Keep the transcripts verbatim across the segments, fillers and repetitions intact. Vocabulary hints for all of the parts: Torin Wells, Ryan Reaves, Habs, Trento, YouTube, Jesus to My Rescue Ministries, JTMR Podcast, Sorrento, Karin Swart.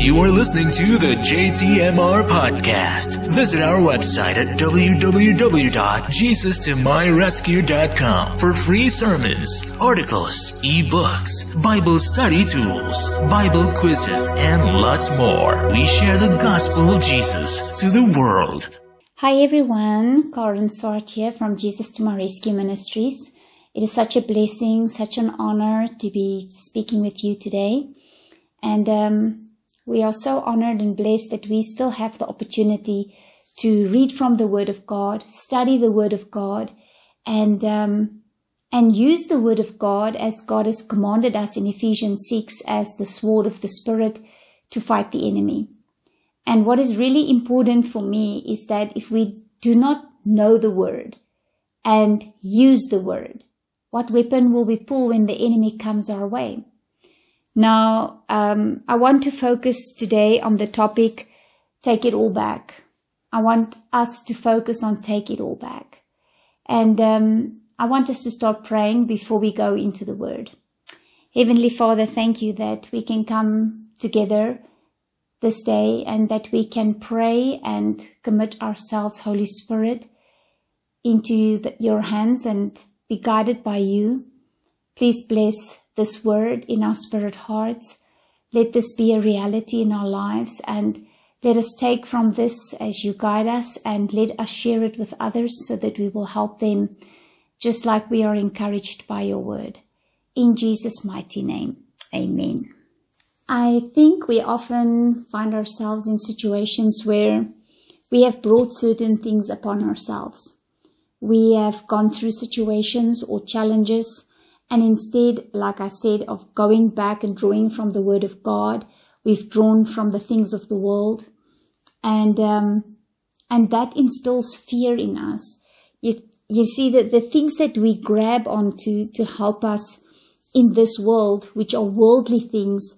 You are listening to the J T M R Podcast. Visit our website at w w w dot jesus to my rescue dot com for free sermons, articles, e-books, Bible study tools, Bible quizzes, and lots more. We share the gospel of Jesus to the world. Hi everyone, Karin Swart here from Jesus to My Rescue Ministries. It is such a blessing, such an honor to be speaking with you today. And um, we are so honored and blessed that we still have the opportunity to read from the Word of God, study the Word of God, and um, and use the Word of God as God has commanded us in Ephesians six as the sword of the Spirit to fight the enemy. And what is really important for me is that if we do not know the Word and use the Word, what weapon will we pull when the enemy comes our way? Now, um, I want to focus today on the topic, take it all back. I want us to focus on take it all back. And um, I want us to start praying before we go into the Word. Heavenly Father, thank you that we can come together this day and that we can pray and commit ourselves, Holy Spirit, into the, your hands and be guided by you. Please bless this word in our spirit hearts. Let this be a reality in our lives, and let us take from this as you guide us, and let us share it with others so that we will help them just like we are encouraged by your word. In Jesus' mighty name, amen. I think we often find ourselves in situations where we have brought certain things upon ourselves. We have gone through situations or challenges, and instead, like I said, of going back and drawing from the Word of God, we've drawn from the things of the world. And um, and that instills fear in us. You, you see that the things that we grab onto to help us in this world, which are worldly things,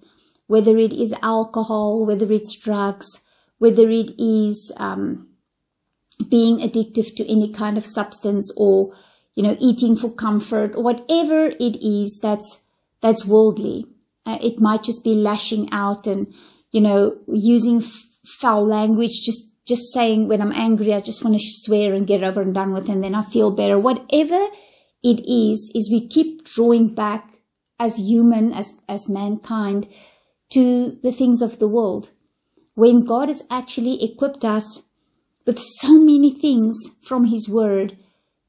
whether it is alcohol, whether it's drugs, whether it is um, being addictive to any kind of substance, or you know, eating for comfort, or whatever it is that's that's worldly. Uh, it might just be lashing out and, you know, using f- foul language, just, just saying when I'm angry, I just want to swear and get over and done with, and then I feel better. Whatever it is, is we keep drawing back as human, as, as mankind, to the things of the world, when God has actually equipped us with so many things from His Word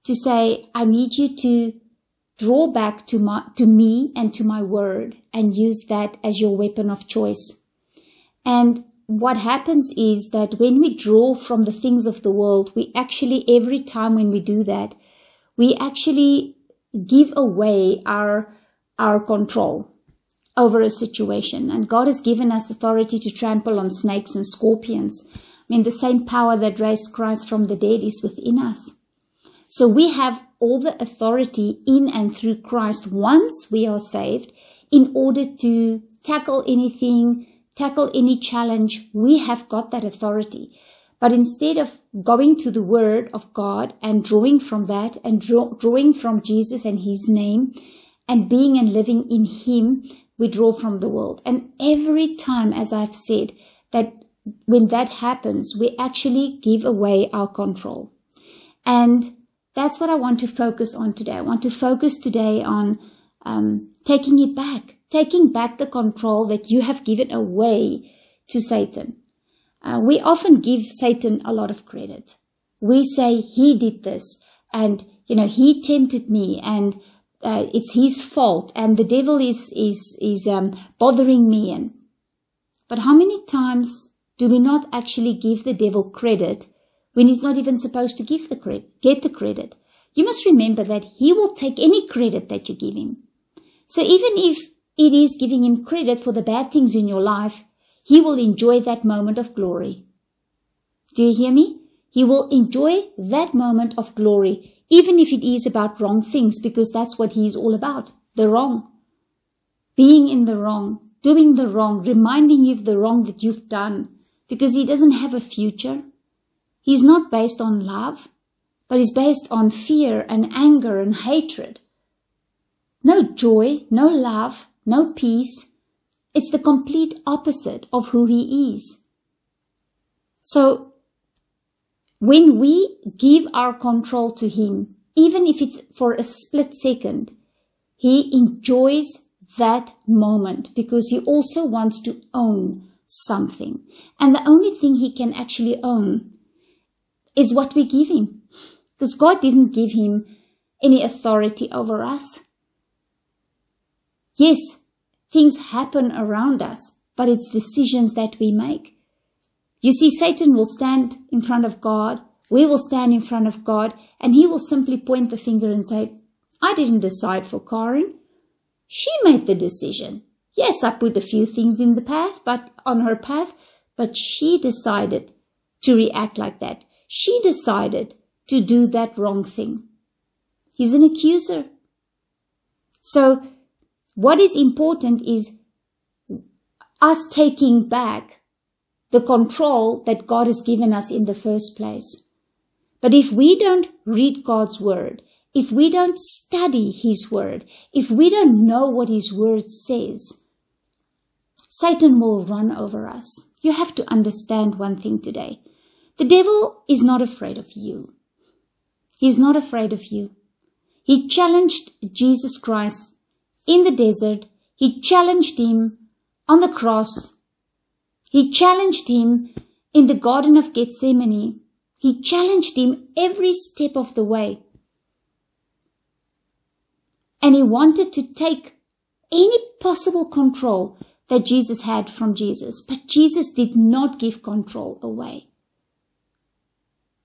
to say, I need you to draw back to my, to me and to my word, and use that as your weapon of choice. And what happens is that when we draw from the things of the world, we actually, every time when we do that, we actually give away our, our control over a situation. And God has given us authority to trample on snakes and scorpions. I mean, the same power that raised Christ from the dead is within us. So we have all the authority in and through Christ once we are saved in order to tackle anything, tackle any challenge. We have got that authority. But instead of going to the Word of God and drawing from that and draw, drawing from Jesus and His name and being and living in Him, we draw from the world. And every time, as I've said, that when that happens, we actually give away our control. And that's what I want to focus on today. I want to focus today on um, taking it back, taking back the control that you have given away to Satan. Uh, we often give Satan a lot of credit. We say he did this, and you know he tempted me, and uh, it's his fault, and the devil is is is um, bothering me. And but how many times do we not actually give the devil credit when he's not even supposed to give the credit, get the credit? You must remember that he will take any credit that you give him. So even if it is giving him credit for the bad things in your life, he will enjoy that moment of glory. Do you hear me? He will enjoy that moment of glory, even if it is about wrong things, because that's what he is all about, the wrong. Being in the wrong, doing the wrong, reminding you of the wrong that you've done, because he doesn't have a future. He's not based on love, but he's based on fear and anger and hatred. No joy, no love, no peace, It's the complete opposite of who he is. So when we give our control to him, even if it's for a split second, he enjoys that moment because he also wants to own something. And the only thing he can actually own is what we give him, because God didn't give him any authority over us. Yes, things happen around us, but it's decisions that we make. You see, Satan will stand in front of God, we will stand in front of God, and he will simply point the finger and say, I didn't decide for Karin. She made the decision. Yes, I put a few things in the path, but on her path, but she decided to react like that. She decided to do that wrong thing. He's an accuser. So what is important is us taking back the control that God has given us in the first place. But if we don't read God's word, if we don't study his word, if we don't know what his word says, Satan will run over us. You have to understand one thing today. The devil is not afraid of you. He's not afraid of you. He challenged Jesus Christ in the desert. He challenged him on the cross. He challenged him in the Garden of Gethsemane. He challenged him every step of the way. And he wanted to take any possible control that Jesus had from Jesus. But Jesus did not give control away.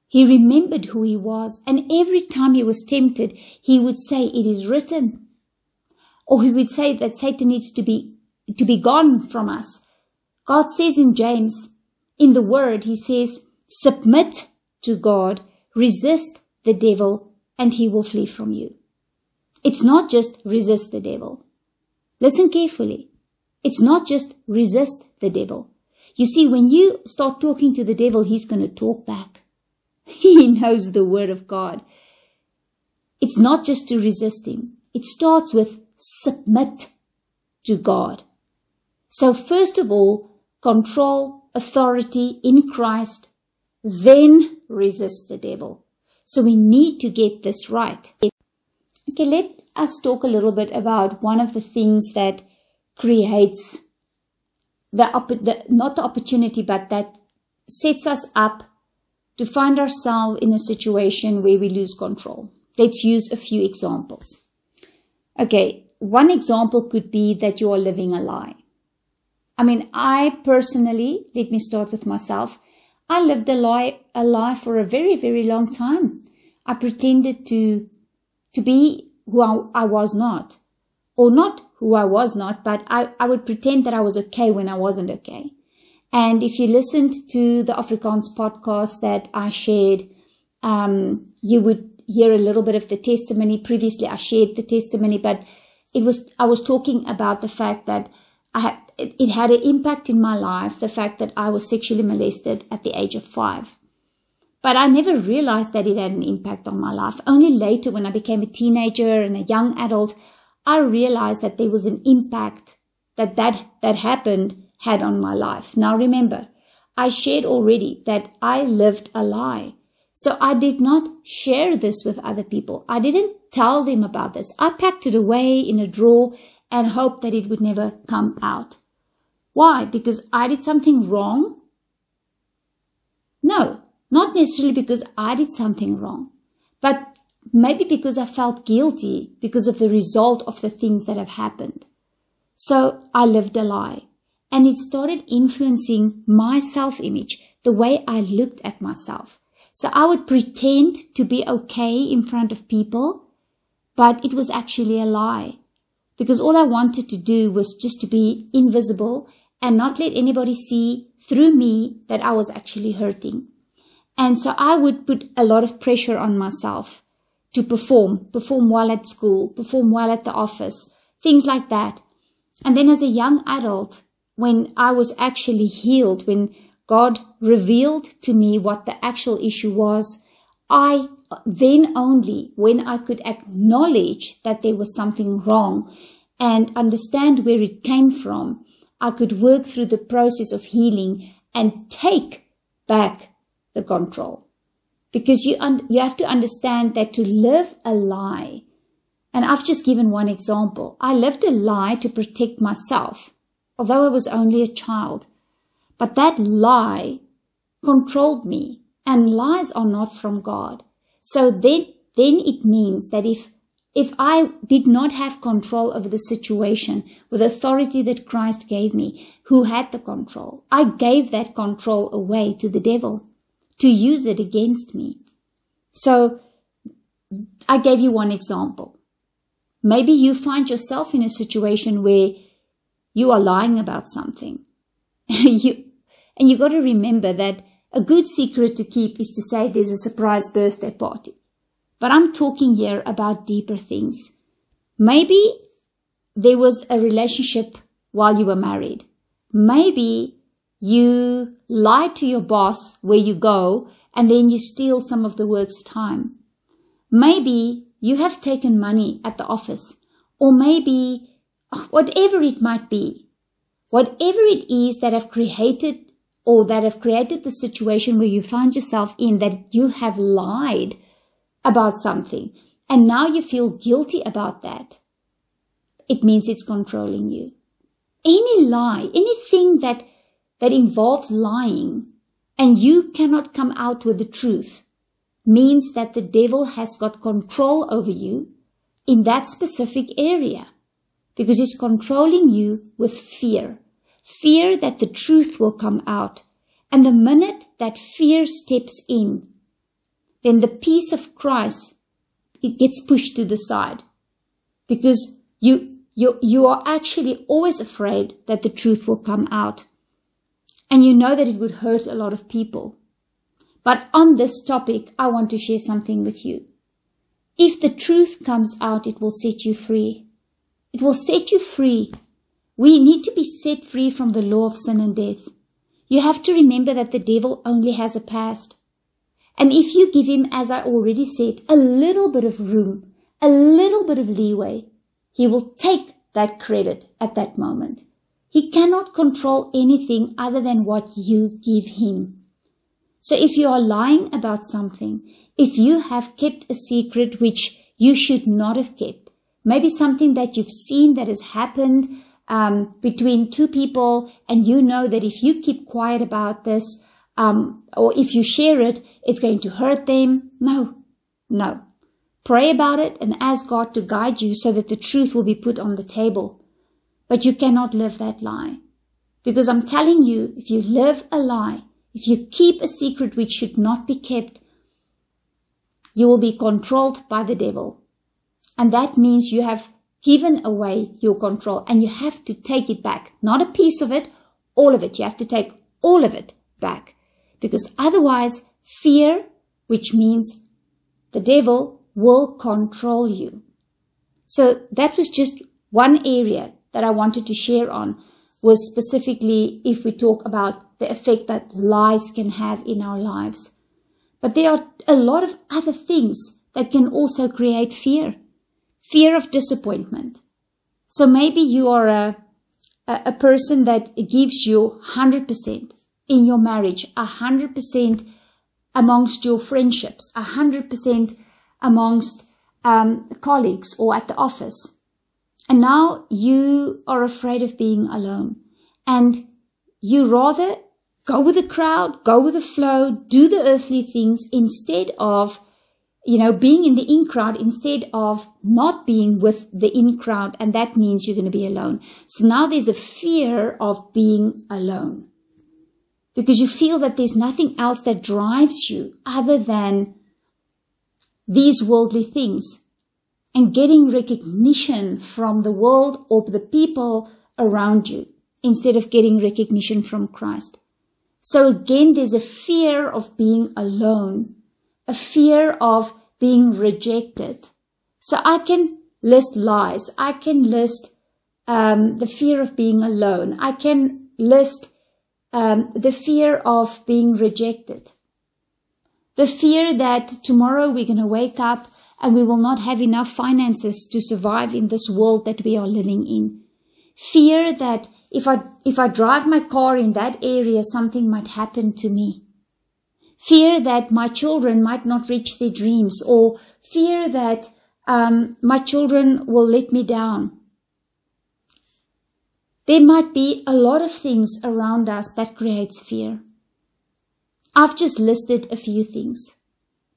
He remembered who he was, and every time he was tempted, he would say, it is written. Or he would say that Satan needs to be, to be gone from us. God says in James, in the word, he says, submit to God, resist the devil, and he will flee from you. It's not just resist the devil. Listen carefully. It's not just resist the devil. You see, when you start talking to the devil, he's going to talk back. He knows the word of God. It's not just to resist him. It starts with submit to God. So first of all, control, authority in Christ, then resist the devil. So we need to get this right. Okay, let us talk a little bit about one of the things that creates the, the not the opportunity, but that sets us up to find ourselves in a situation where we lose control. Let's use a few examples. Okay, one example could be that you are living a lie. I mean, I personally, let me start with myself. I lived a lie, a lie for a very, very long time. I pretended to, to be who I, I was not, or not who I was not, but I, I would pretend that I was okay when I wasn't okay. And if you listened to the Afrikaans podcast that I shared, um, you would hear a little bit of the testimony. Previously, I shared the testimony, but it was I was talking about the fact that I had, it, it had an impact in my life, the fact that I was sexually molested at the age of five. But I never realized that it had an impact on my life. Only later, when I became a teenager and a young adult, I realized that there was an impact that that, that happened had on my life. Now remember, I shared already that I lived a lie. So I did not share this with other people. I didn't tell them about this. I packed it away in a drawer and hoped that it would never come out. Why? Because I did something wrong? No, not necessarily because I did something wrong, but maybe because I felt guilty because of the result of the things that have happened. So I lived a lie. And it started influencing my self-image, the way I looked at myself. So I would pretend to be okay in front of people, but it was actually a lie. Because all I wanted to do was just to be invisible and not let anybody see through me that I was actually hurting. And so I would put a lot of pressure on myself to perform, perform well at school, perform well at the office, things like that. And then as a young adult, when I was actually healed, when God revealed to me what the actual issue was, I then only, when I could acknowledge that there was something wrong and understand where it came from, I could work through the process of healing and take back the control. Because you un- you have to understand that to live a lie, and I've just given one example. I lived a lie to protect myself, although I was only a child. But that lie controlled me, and lies are not from God. So then, then it means that if If I did not have control over the situation with authority that Christ gave me, who had the control? I gave that control away to the devil to use it against me. So I gave you one example. Maybe you find yourself in a situation where you are lying about something. you, and you got to remember that a good secret to keep is to say there's a surprise birthday party. But I'm talking here about deeper things. Maybe there was a relationship while you were married. Maybe you lied to your boss where you go and then you steal some of the work's time. Maybe you have taken money at the office, or maybe whatever it might be, whatever it is that have created or that have created the situation where you find yourself in, that you have lied about something, and now you feel guilty about that, it means it's controlling you. Any lie, anything that, that involves lying, and you cannot come out with the truth, means that the devil has got control over you in that specific area, because it's controlling you with fear. Fear that the truth will come out, and the minute that fear steps in, then the peace of Christ, it gets pushed to the side, because you, you, you are actually always afraid that the truth will come out, and you know that it would hurt a lot of people. But on this topic, I want to share something with you. If the truth comes out, it will set you free. It will set you free. We need to be set free from the law of sin and death. You have to remember that the devil only has a past. And if you give him, as I already said, a little bit of room, a little bit of leeway, he will take that credit at that moment. He cannot control anything other than what you give him. So if you are lying about something, if you have kept a secret which you should not have kept, maybe something that you've seen that has happened um, between two people, and you know that if you keep quiet about this, Um, or if you share it, it's going to hurt them. No, no. Pray about it and ask God to guide you so that the truth will be put on the table. But you cannot live that lie. Because I'm telling you, if you live a lie, if you keep a secret which should not be kept, you will be controlled by the devil. And that means you have given away your control, and you have to take it back. Not a piece of it, all of it. You have to take all of it back. Because otherwise, fear, which means the devil, will control you. So that was just one area that I wanted to share on, was specifically if we talk about the effect that lies can have in our lives. But there are a lot of other things that can also create fear. Fear of disappointment. So maybe you are a, a, a person that gives you one hundred percent. In your marriage, one hundred percent amongst your friendships, one hundred percent amongst um, colleagues or at the office. And now you are afraid of being alone. And you rather go with the crowd, go with the flow, do the earthly things instead of, you know, being in the in crowd, instead of not being with the in crowd. And that means you're going to be alone. So now there's a fear of being alone. Because you feel that there's nothing else that drives you other than these worldly things. And getting recognition from the world or the people around you instead of getting recognition from Christ. So again, there's a fear of being alone. A fear of being rejected. So I can list lies. I can list um, the fear of being alone. I can list Um, the fear of being rejected, the fear that tomorrow we're going to wake up and we will not have enough finances to survive in this world that we are living in, fear that if I, if I drive my car in that area, something might happen to me. Fear that my children might not reach their dreams, or fear that um, my children will let me down. There might be a lot of things around us that creates fear. I've just listed a few things.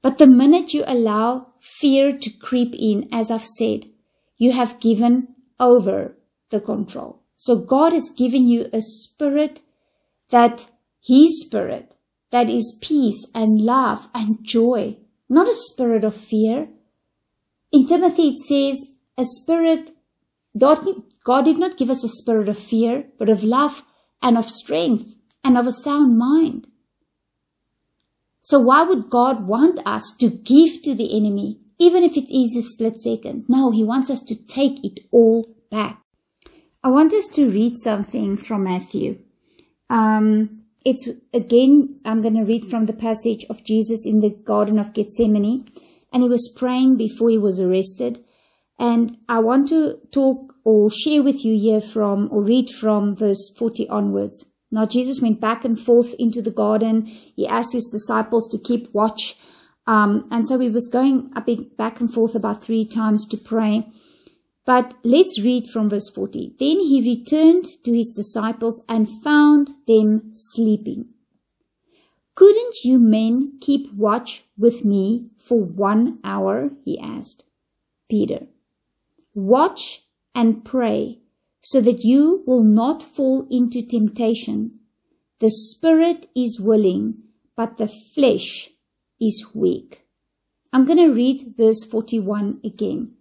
But the minute you allow fear to creep in, as I've said, you have given over the control. So God has given you a spirit, that His spirit, that is peace and love and joy, not a spirit of fear. In Timothy it says, a spirit, God did not give us a spirit of fear, but of love and of strength and of a sound mind. So why would God want us to give to the enemy, even if it is a split second? No, He wants us to take it all back. I want us to read something from Matthew. Um, it's again, I'm going to read from the passage of Jesus in the Garden of Gethsemane. And He was praying before He was arrested. And I want to talk or share with you here from, or read from verse forty onwards. Now, Jesus went back and forth into the garden. He asked His disciples to keep watch. Um, and so He was going a bit back and forth about three times to pray. But let's read from verse forty. Then He returned to His disciples and found them sleeping. Couldn't you men keep watch with me for one hour? He asked Peter. Watch and pray, so that you will not fall into temptation. The spirit is willing, but the flesh is weak. I'm going to read verse forty-one again.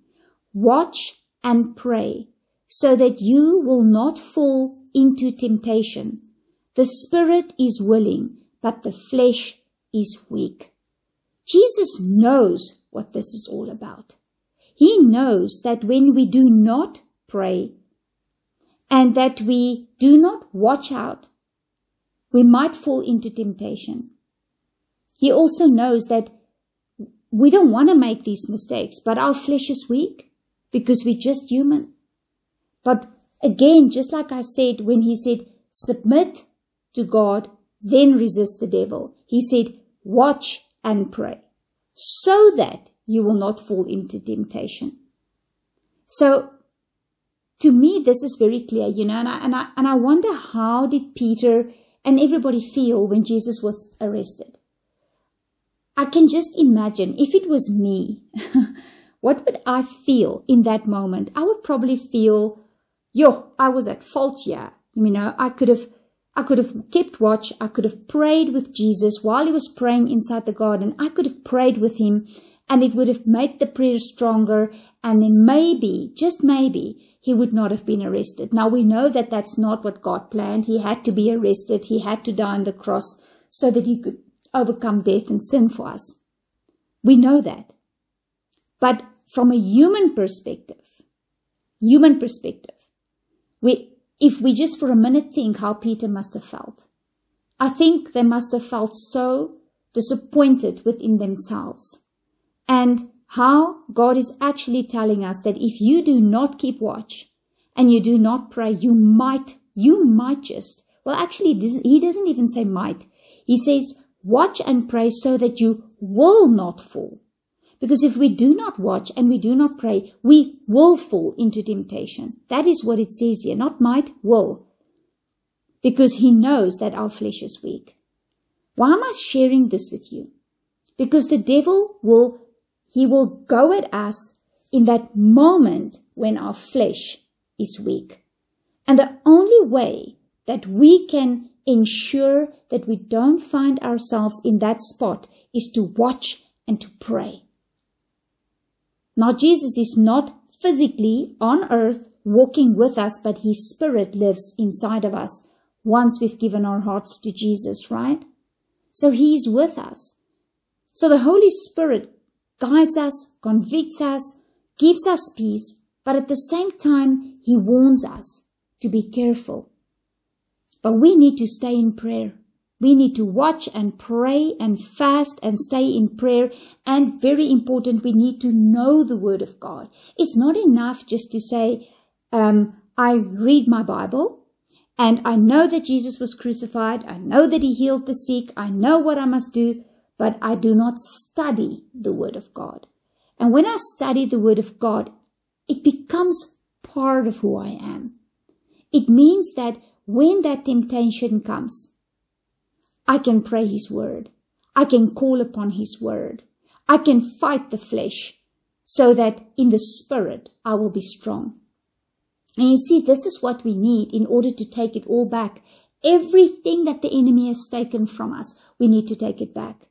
Watch and pray, so that you will not fall into temptation. The spirit is willing, but the flesh is weak. Jesus knows what this is all about. He knows that when we do not pray, and that we do not watch out, we might fall into temptation. He also knows that we don't want to make these mistakes, but our flesh is weak because we're just human. But again, just like I said, when He said, submit to God, then resist the devil, He said, watch and pray so that you will not fall into temptation. So, to me, this is very clear, you know, and I, and I, and I wonder, how did Peter and everybody feel when Jesus was arrested? I can just imagine, if it was me, what would I feel in that moment? I would probably feel, yo, I was at fault here. You know, I could have, I could have kept watch. I could have prayed with Jesus while He was praying inside the garden. I could have prayed with Him, and it would have made the prayer stronger, and then maybe, just maybe, He would not have been arrested. Now, we know that that's not what God planned. He had to be arrested. He had to die on the cross so that He could overcome death and sin for us. We know that. But from a human perspective, human perspective, we, if we just for a minute think how Peter must have felt, I think they must have felt so disappointed within themselves. And how God is actually telling us that if you do not keep watch and you do not pray, you might, you might just, well, actually, He doesn't even say might. He says, watch and pray so that you will not fall. Because if we do not watch and we do not pray, we will fall into temptation. That is what it says here, not might, will. Because He knows that our flesh is weak. Why am I sharing this with you? Because the devil will He will go at us in that moment when our flesh is weak. And the only way that we can ensure that we don't find ourselves in that spot is to watch and to pray. Now, Jesus is not physically on earth walking with us, but His spirit lives inside of us once we've given our hearts to Jesus, right? So He is with us. So the Holy Spirit guides us, convicts us, gives us peace, but at the same time, He warns us to be careful. But we need to stay in prayer. We need to watch and pray and fast and stay in prayer. And very important, we need to know the Word of God. It's not enough just to say, um, I read my Bible and I know that Jesus was crucified. I know that he healed the sick. I know what I must do, but I do not study the Word of God. And when I study the Word of God, it becomes part of who I am. It means that when that temptation comes, I can pray his word. I can call upon his word. I can fight the flesh so that in the spirit I will be strong. And you see, this is what we need in order to take it all back. Everything that the enemy has taken from us, we need to take it back.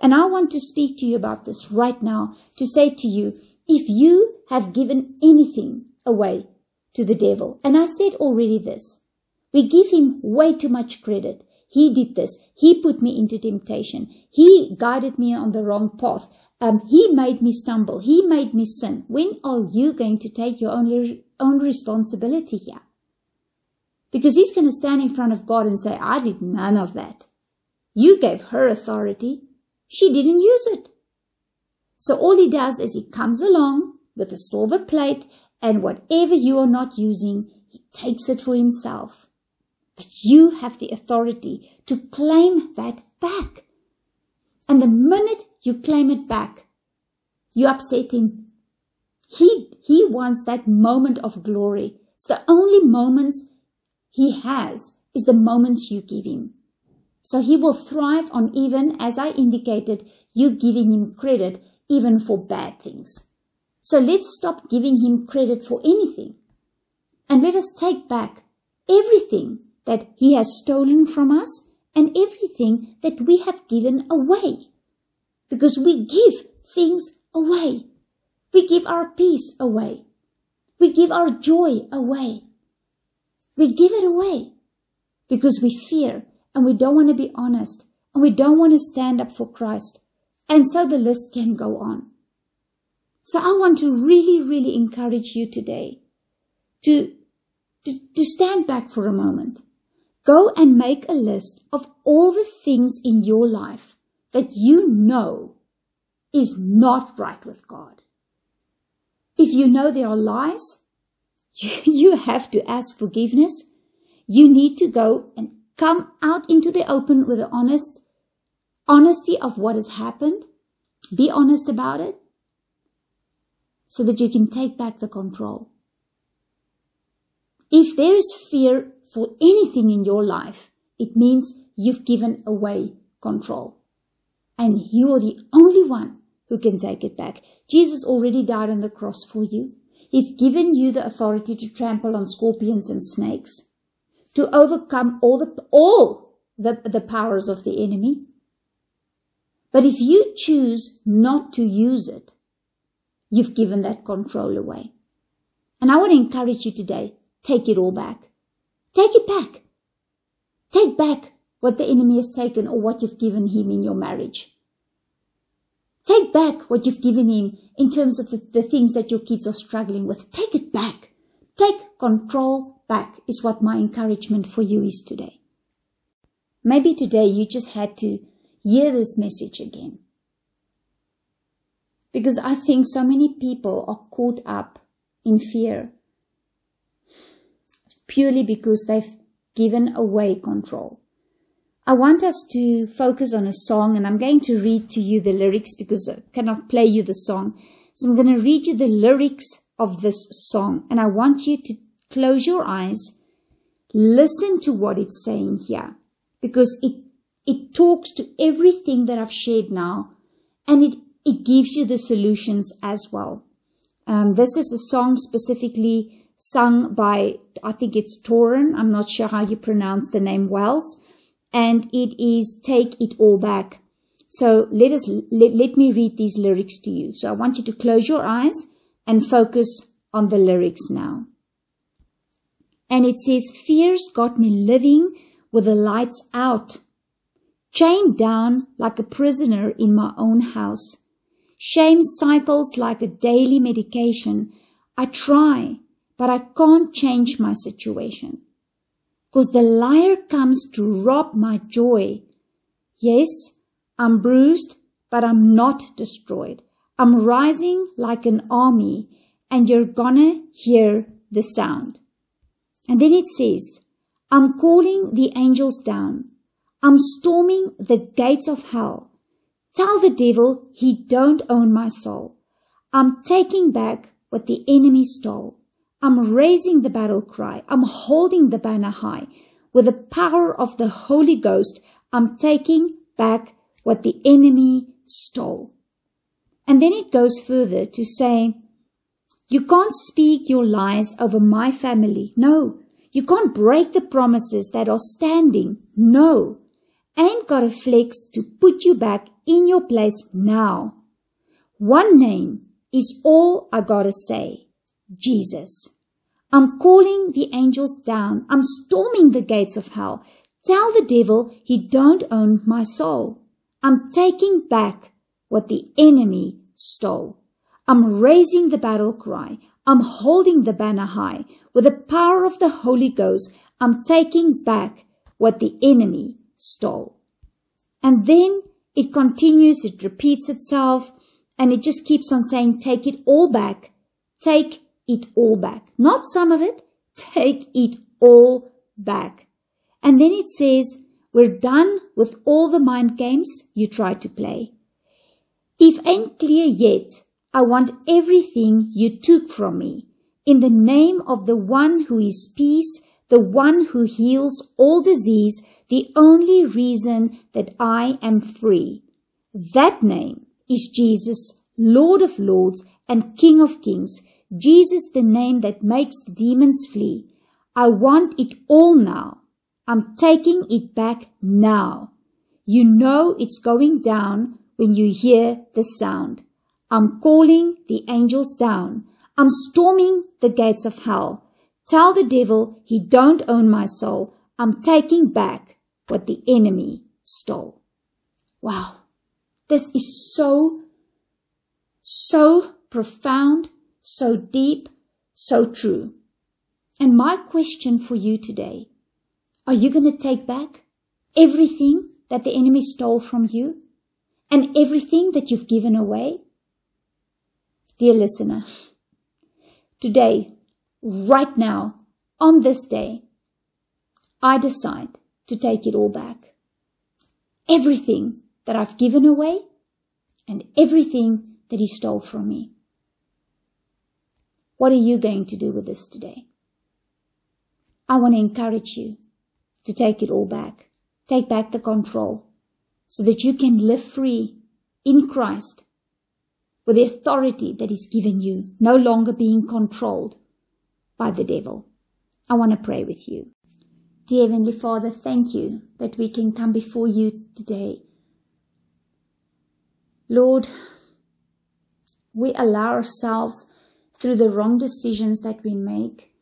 And I want to speak to you about this right now, to say to you, if you have given anything away to the devil, and I said already this, we give him way too much credit. He did this. He put me into temptation. He guided me on the wrong path. Um, he made me stumble. He made me sin. When are you going to take your own, own responsibility here? Because he's going to stand in front of God and say, I did none of that. You gave her authority. She didn't use it. So all he does is he comes along with a silver plate, and whatever you are not using, he takes it for himself. But you have the authority to claim that back. And the minute you claim it back, you upset him. He, he wants that moment of glory. It's the only moments he has is the moments you give him. So he will thrive on even, as I indicated, you giving him credit even for bad things. So let's stop giving him credit for anything. And let us take back everything that he has stolen from us and everything that we have given away. Because we give things away. We give our peace away. We give our joy away. We give it away because we fear and we don't want to be honest and we don't want to stand up for Christ. And so the list can go on. So I want to really, really encourage you today to, to, to stand back for a moment. Go and make a list of all the things in your life that you know is not right with God. If you know there are lies, you have to ask forgiveness. You need to go and come out into the open with the honest, honesty of what has happened. Be honest about it so that you can take back the control. If there is fear for anything in your life, it means you've given away control. And you are the only one who can take it back. Jesus already died on the cross for you. He's given you the authority to trample on scorpions and snakes, to overcome all the all the, the powers of the enemy. But if you choose not to use it, you've given that control away. And I want to encourage you today, take it all back. Take it back. Take back what the enemy has taken or what you've given him in your marriage. Take back what you've given him in terms of the, the things that your kids are struggling with. Take it back. Take control back is what my encouragement for you is today. Maybe today you just had to hear this message again. Because I think so many people are caught up in fear purely because they've given away control. I want us to focus on a song, and I'm going to read to you the lyrics because I cannot play you the song. So I'm going to read you the lyrics of this song, and I want you to close your eyes, listen to what it's saying here, because it, it talks to everything that I've shared now, and it, it gives you the solutions as well. Um, this is a song specifically sung by, I think it's Torin, I'm not sure how you pronounce the name, Wells, and it is Take It All Back. So let us let, let me read these lyrics to you. So I want you to close your eyes and focus on the lyrics now. And it says, fear's got me living with the lights out, chained down like a prisoner in my own house. Shame cycles like a daily medication. I try, but I can't change my situation. 'Cause the liar comes to rob my joy. Yes, I'm bruised, but I'm not destroyed. I'm rising like an army, and you're gonna hear the sound. And then it says, I'm calling the angels down. I'm storming the gates of hell. Tell the devil he don't own my soul. I'm taking back what the enemy stole. I'm raising the battle cry. I'm holding the banner high. With the power of the Holy Ghost, I'm taking back what the enemy stole. And then it goes further to say, you can't speak your lies over my family. No. You can't break the promises that are standing. No. And God afflicts to put you back in your place now. One name is all I gotta say. Jesus. I'm calling the angels down. I'm storming the gates of hell. Tell the devil he don't own my soul. I'm taking back what the enemy stole. I'm raising the battle cry. I'm holding the banner high. With the power of the Holy Ghost, I'm taking back what the enemy stole. And then it continues, it repeats itself, and it just keeps on saying, take it all back. Take it all back. Not some of it. Take it all back. And then it says, we're done with all the mind games you try to play. If ain't clear yet, I want everything you took from me. In the name of the one who is peace, the one who heals all disease, the only reason that I am free. That name is Jesus, Lord of Lords and King of Kings. Jesus, the name that makes the demons flee. I want it all now. I'm taking it back now. You know it's going down when you hear the sound. I'm calling the angels down. I'm storming the gates of hell. Tell the devil he don't own my soul. I'm taking back what the enemy stole. Wow. This is so, so profound, so deep, so true. And my question for you today, are you going to take back everything that the enemy stole from you? And everything that you've given away? Dear listener, today, right now, on this day, I decide to take it all back. Everything that I've given away and everything that he stole from me. What are you going to do with this today? I want to encourage you to take it all back. Take back the control. So that you can live free in Christ with the authority that is given you, no longer being controlled by the devil. I want to pray with you. Dear Heavenly Father, thank you that we can come before you today. Lord, we allow ourselves through the wrong decisions that we make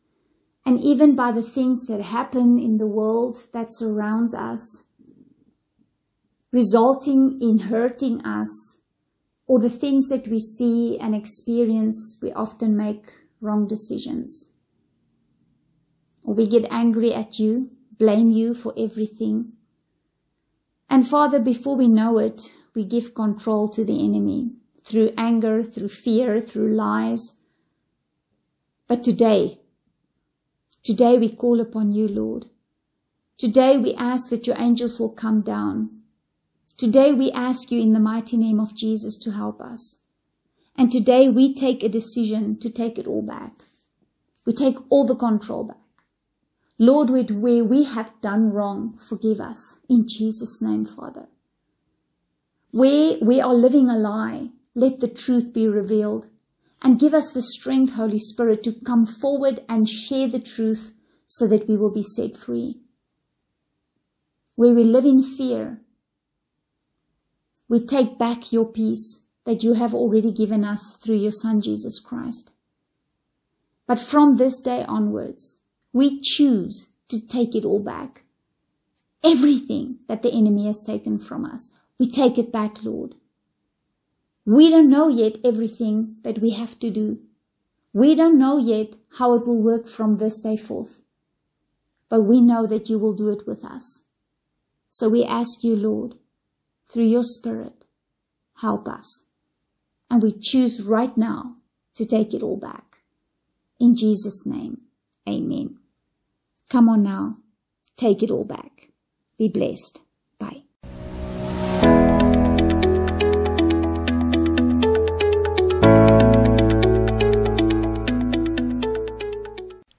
and even by the things that happen in the world that surrounds us, resulting in hurting us, or the things that we see and experience, we often make wrong decisions. Or we get angry at you, blame you for everything. And Father, before we know it, we give control to the enemy through anger, through fear, through lies. But today, today we call upon you, Lord. Today we ask that your angels will come down. Today we ask you in the mighty name of Jesus to help us. And today we take a decision to take it all back. We take all the control back. Lord, where we have done wrong, forgive us. In Jesus' name, Father. Where we are living a lie, let the truth be revealed. And give us the strength, Holy Spirit, to come forward and share the truth so that we will be set free. Where we live in fear, we take back your peace that you have already given us through your Son, Jesus Christ. But from this day onwards, we choose to take it all back. Everything that the enemy has taken from us, we take it back, Lord. We don't know yet everything that we have to do. We don't know yet how it will work from this day forth. But we know that you will do it with us. So we ask you, Lord, through your Spirit, help us. And we choose right now to take it all back. In Jesus' name, amen. Come on now, take it all back. Be blessed. Bye.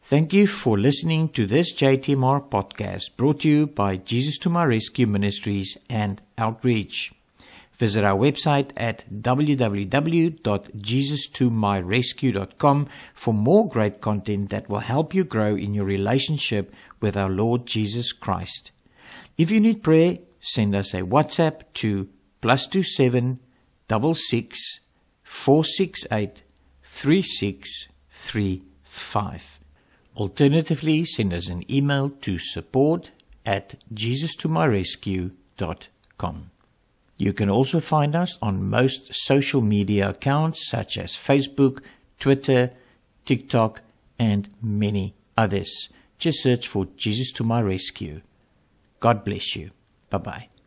Thank you for listening to this J T M R podcast brought to you by Jesus to My Rescue Ministries and Outreach. Visit our website at w w w dot jesus to my rescue dot com for more great content that will help you grow in your relationship with our Lord Jesus Christ. If you need prayer, send us a WhatsApp to plus two seven double six four six eight three six three five. Alternatively, send us an email to support at jesus to my rescue dot com. You can also find us on most social media accounts such as Facebook, Twitter, TikTok, and many others. Just search for Jesus to My Rescue. God bless you. Bye-bye.